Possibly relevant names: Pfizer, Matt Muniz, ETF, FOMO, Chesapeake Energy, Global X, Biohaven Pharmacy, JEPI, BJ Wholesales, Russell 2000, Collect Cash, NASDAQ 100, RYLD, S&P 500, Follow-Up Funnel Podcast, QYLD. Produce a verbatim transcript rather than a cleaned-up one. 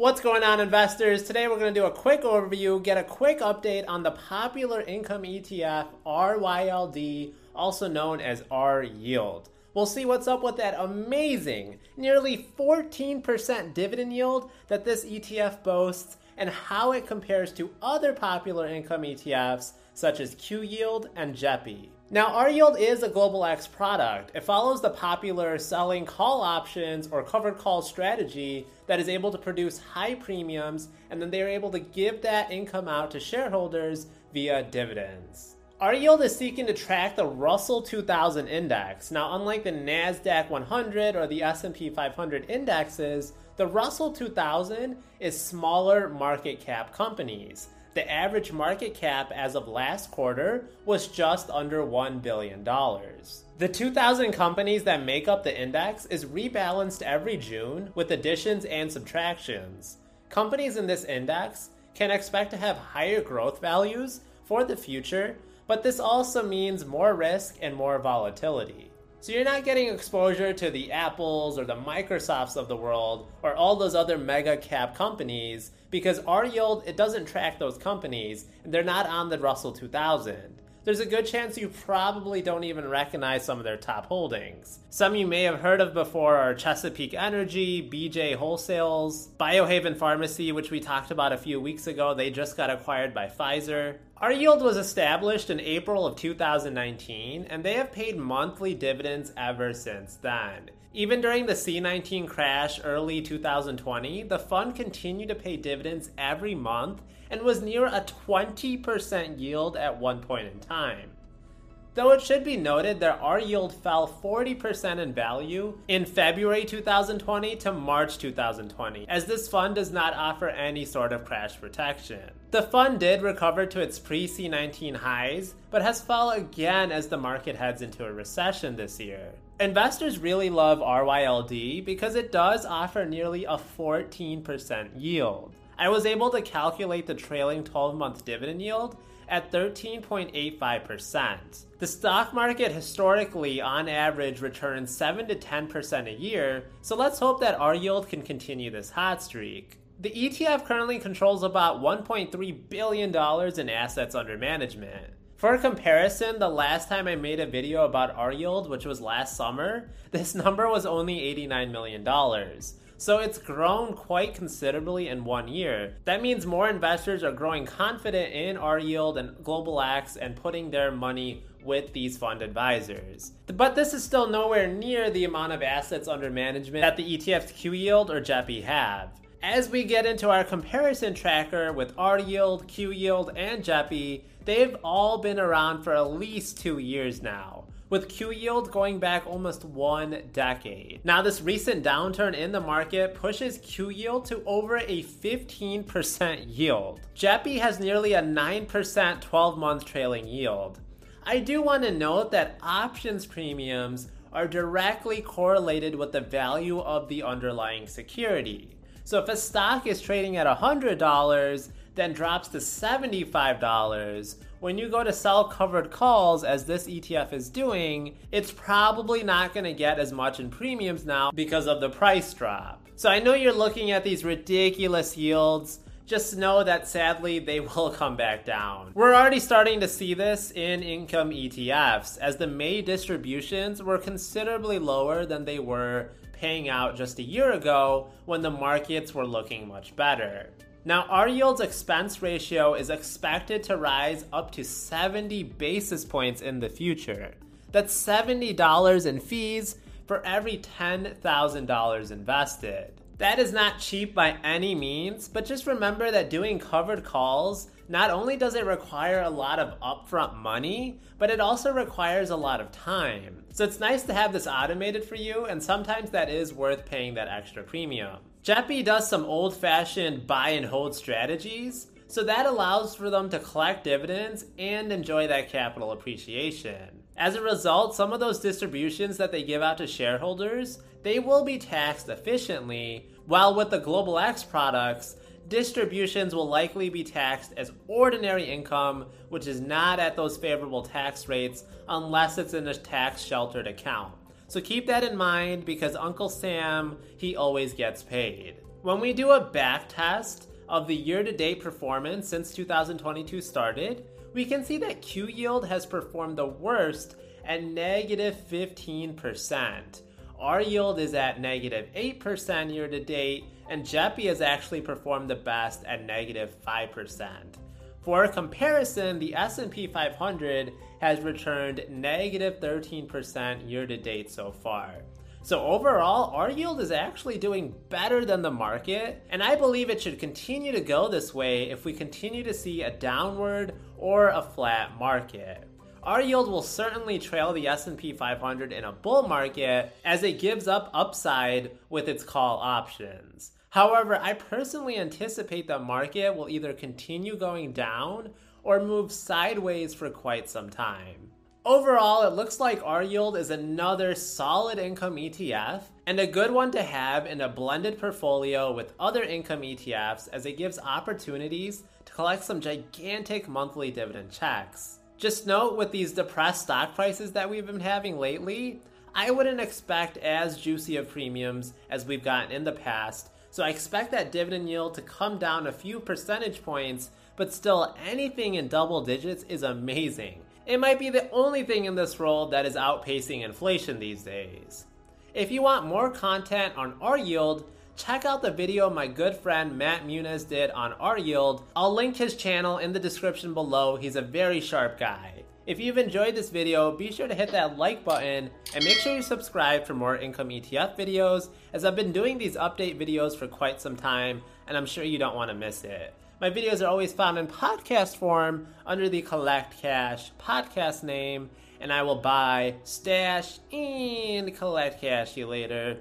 What's going on, investors? Today we're going to do a quick overview, get a quick update on the popular income E T F R Y L D, also known as R yield. We'll see what's up with that amazing, nearly fourteen percent dividend yield that this E T F boasts and how it compares to other popular income E T Fs such as Q yield and JEPI. Now, R yield is a Global X product. It follows the popular selling call options or covered call strategy that is able to produce high premiums, and then they are able to give that income out to shareholders via dividends. R yield is seeking to track the Russell two thousand index. Now, unlike the NASDAQ one hundred or the S and P five hundred indexes, the Russell two thousand is smaller market cap companies. The average market cap as of last quarter was just under one billion dollars. The two thousand companies that make up the index is rebalanced every June with additions and subtractions. Companies in this index can expect to have higher growth values for the future, but this also means more risk and more volatility. So you're not getting exposure to the Apples or the Microsofts of the world or all those other mega cap companies because R yield, it doesn't track those companies and they're not on the Russell two thousand. There's a good chance you probably don't even recognize some of their top holdings. Some you may have heard of before are Chesapeake Energy, B J Wholesales, Biohaven Pharmacy, which we talked about a few weeks ago. They just got acquired by Pfizer. R yield was established in April of two thousand nineteen, and they have paid monthly dividends ever since then. Even during the C nineteen crash early two thousand twenty, the fund continued to pay dividends every month and was near a twenty percent yield at one point in time. Though it should be noted that R yield fell forty percent in value in February two thousand twenty to March two thousand twenty, as this fund does not offer any sort of crash protection. The fund did recover to its pre-C nineteen highs, but has fallen again as the market heads into a recession this year. Investors really love R Y L D because it does offer nearly a fourteen percent yield. I was able to calculate the trailing twelve month dividend yield at thirteen point eight five percent. The stock market historically, on average, returns seven to ten percent a year, so let's hope that R yield can continue this hot streak. The E T F currently controls about one point three billion dollars in assets under management. For comparison, the last time I made a video about R yield, which was last summer, this number was only eighty-nine million dollars. So it's grown quite considerably in one year. That means more investors are growing confident in R yield and Global X and putting their money with these fund advisors. But this is still nowhere near the amount of assets under management that the E T Fs Q yield or JEPI have. As we get into our comparison tracker with R yield, Q yield, and JEPI, they've all been around for at least two years now, with Q yield going back almost one decade. Now, this recent downturn in the market pushes Q yield to over a fifteen percent yield. JEPI has nearly a nine percent twelve month trailing yield. I do want to note that options premiums are directly correlated with the value of the underlying security. So if a stock is trading at one hundred dollars, then drops to seventy-five dollars, when you go to sell covered calls, as this E T F is doing, it's probably not going to get as much in premiums now because of the price drop. So I know you're looking at these ridiculous yields. Just know that sadly, they will come back down. We're already starting to see this in income E T Fs, as the May distributions were considerably lower than they were paying out just a year ago when the markets were looking much better. Now, R yield's expense ratio is expected to rise up to seventy basis points in the future. That's seventy dollars in fees for every ten thousand dollars invested. That is not cheap by any means, but just remember that doing covered calls, not only does it require a lot of upfront money, but it also requires a lot of time. So it's nice to have this automated for you, and sometimes that is worth paying that extra premium. JEPI does some old-fashioned buy and hold strategies, so that allows for them to collect dividends and enjoy that capital appreciation. As a result, some of those distributions that they give out to shareholders, they will be taxed efficiently, while with the Global X products, distributions will likely be taxed as ordinary income, which is not at those favorable tax rates unless it's in a tax-sheltered account. So keep that in mind because Uncle Sam, he always gets paid. When we do a back test of the year-to-date performance since two thousand twenty-two started, we can see that Q Y L D has performed the worst at negative fifteen percent. R Y L D is at negative eight percent year-to-date, and JEPI has actually performed the best at negative five percent. For comparison, the S and P five hundred has returned negative thirteen percent year-to-date so far. So overall, R Y L D is actually doing better than the market, and I believe it should continue to go this way if we continue to see a downward or a flat market. R Y L D will certainly trail the S and P five hundred in a bull market as it gives up upside with its call options. However, I personally anticipate the market will either continue going down or move sideways for quite some time. Overall, it looks like R Y L D is another solid income E T F and a good one to have in a blended portfolio with other income E T Fs, as it gives opportunities to collect some gigantic monthly dividend checks. Just note, with these depressed stock prices that we've been having lately, I wouldn't expect as juicy of premiums as we've gotten in the past, so I expect that dividend yield to come down a few percentage points, but still anything in double digits is amazing. It might be the only thing in this role that is outpacing inflation these days. If you want more content on R Y L D, check out the video my good friend Matt Muniz did on R Y L D. I'll link his channel in the description below. He's a very sharp guy. If you've enjoyed this video, be sure to hit that like button and make sure you subscribe for more income E T F videos, as I've been doing these update videos for quite some time and I'm sure you don't want to miss it. My videos are always found in podcast form under the Collect Cash podcast name, and I will buy, stash, and collect cash you later.